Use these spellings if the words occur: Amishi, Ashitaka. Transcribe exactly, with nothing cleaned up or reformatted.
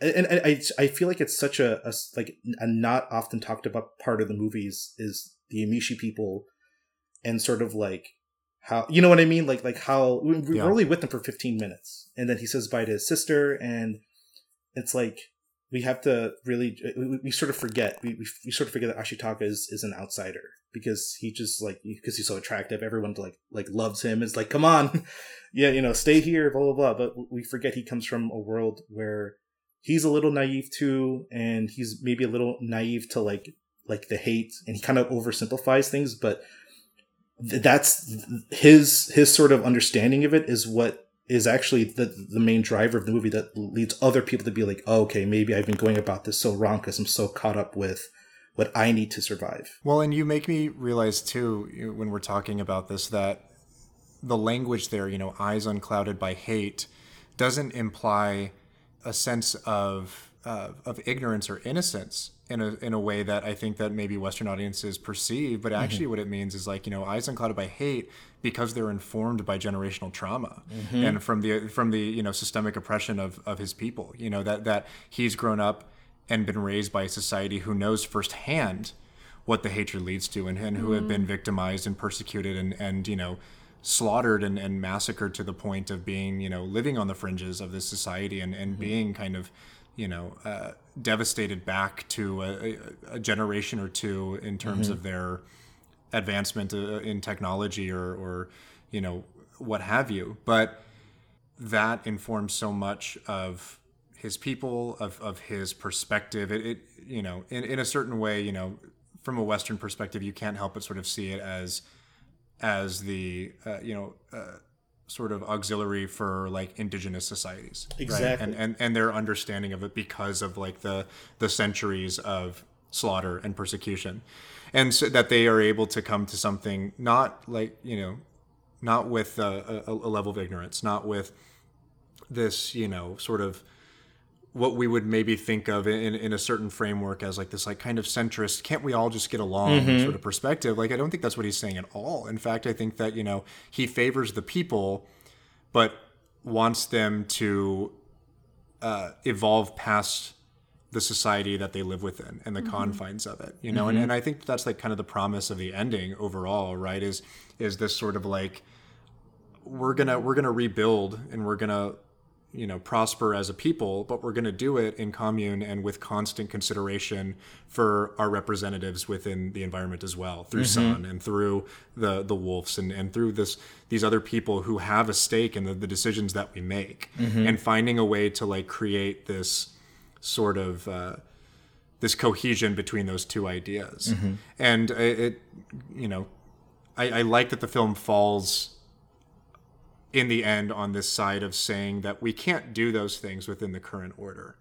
and, and I I feel like it's such a, a like a not often talked about part of the movies is the Amishi people, and sort of like how, you know what I mean, like like how we, we're yeah. only with them for fifteen minutes, and then he says bye to his sister, and it's like we have to really we, we sort of forget we, we we sort of forget that Ashitaka is is an outsider, because he just like because he's so attractive, everyone like like loves him. It's like, come on, yeah, you know, stay here, blah blah blah. But we forget he comes from a world where he's a little naive too, and he's maybe a little naive to like like the hate, and he kind of oversimplifies things. But th- that's his his sort of understanding of it is what is actually the the main driver of the movie that leads other people to be like, oh, okay, maybe I've been going about this so wrong because I'm so caught up with what I need to survive. Well, and you make me realize too, when we're talking about this, that the language there, you know, eyes unclouded by hate, doesn't imply a sense of uh, of ignorance or innocence in a in a way that I think that maybe Western audiences perceive. But actually, mm-hmm. what it means is like, you know, eyes unclouded by hate because they're informed by generational trauma mm-hmm. and from the from the you know systemic oppression of of his people. You know that that he's grown up and been raised by a society who knows firsthand what the hatred leads to, and, and who mm-hmm. have been victimized and persecuted and and you know slaughtered and, and massacred to the point of being, you know, living on the fringes of this society and, and mm-hmm. being kind of, you know, uh, devastated back to a, a generation or two in terms mm-hmm. of their advancement in technology or, or, you know, what have you. But that informs so much of his people, of, of his perspective. It, it you know, in, in a certain way, you know, from a Western perspective, you can't help but sort of see it as as the, uh, you know, uh, sort of auxiliary for like indigenous societies. Exactly. Right? And, and, and their understanding of it because of like the, the centuries of slaughter and persecution. And so that they are able to come to something, not like, you know, not with a, a, a level of ignorance, not with this, you know, sort of what we would maybe think of in, in a certain framework as like this like kind of centrist, can't we all just get along mm-hmm. sort of perspective. Like, I don't think that's what he's saying at all. In fact, I think that, you know, he favors the people, but wants them to uh, evolve past the society that they live within and the mm-hmm. confines of it, you know? Mm-hmm. And, and I think that's like kind of the promise of the ending overall, right? Is, is this sort of like, we're gonna, we're gonna rebuild and we're gonna, you know, prosper as a people, but we're going to do it in commune and with constant consideration for our representatives within the environment as well, through mm-hmm. sun and through the the wolves and, and through this these other people who have a stake in the, the decisions that we make mm-hmm. and finding a way to like create this sort of uh, this cohesion between those two ideas. Mm-hmm. And it, it, you know, I, I like that the film falls in the end on this side of saying that we can't do those things within the current order.